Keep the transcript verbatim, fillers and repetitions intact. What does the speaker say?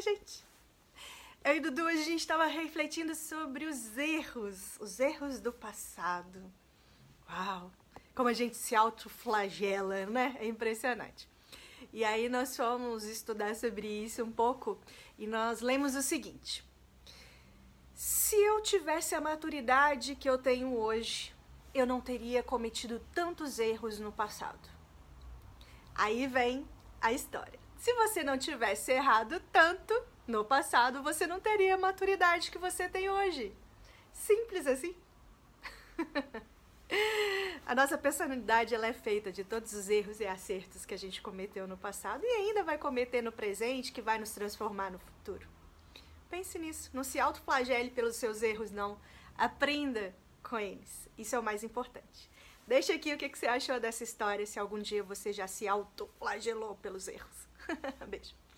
Ai, gente, eu e Dudu, hoje a gente estava refletindo sobre os erros, os erros do passado. Uau, como a gente se autoflagela, né? É impressionante. E aí nós fomos estudar sobre isso um pouco e nós lemos o seguinte: se eu tivesse a maturidade que eu tenho hoje, eu não teria cometido tantos erros no passado. Aí vem a história. Se você não tivesse errado tanto no passado, você não teria a maturidade que você tem hoje. Simples assim. A nossa personalidade, ela é feita de todos os erros e acertos que a gente cometeu no passado e ainda vai cometer no presente, que vai nos transformar no futuro. Pense nisso, não se autoflagele pelos seus erros, não. Aprenda com eles, isso é o mais importante. Deixa aqui o que você achou dessa história, se algum dia você já se autoflagelou pelos erros. Beijo.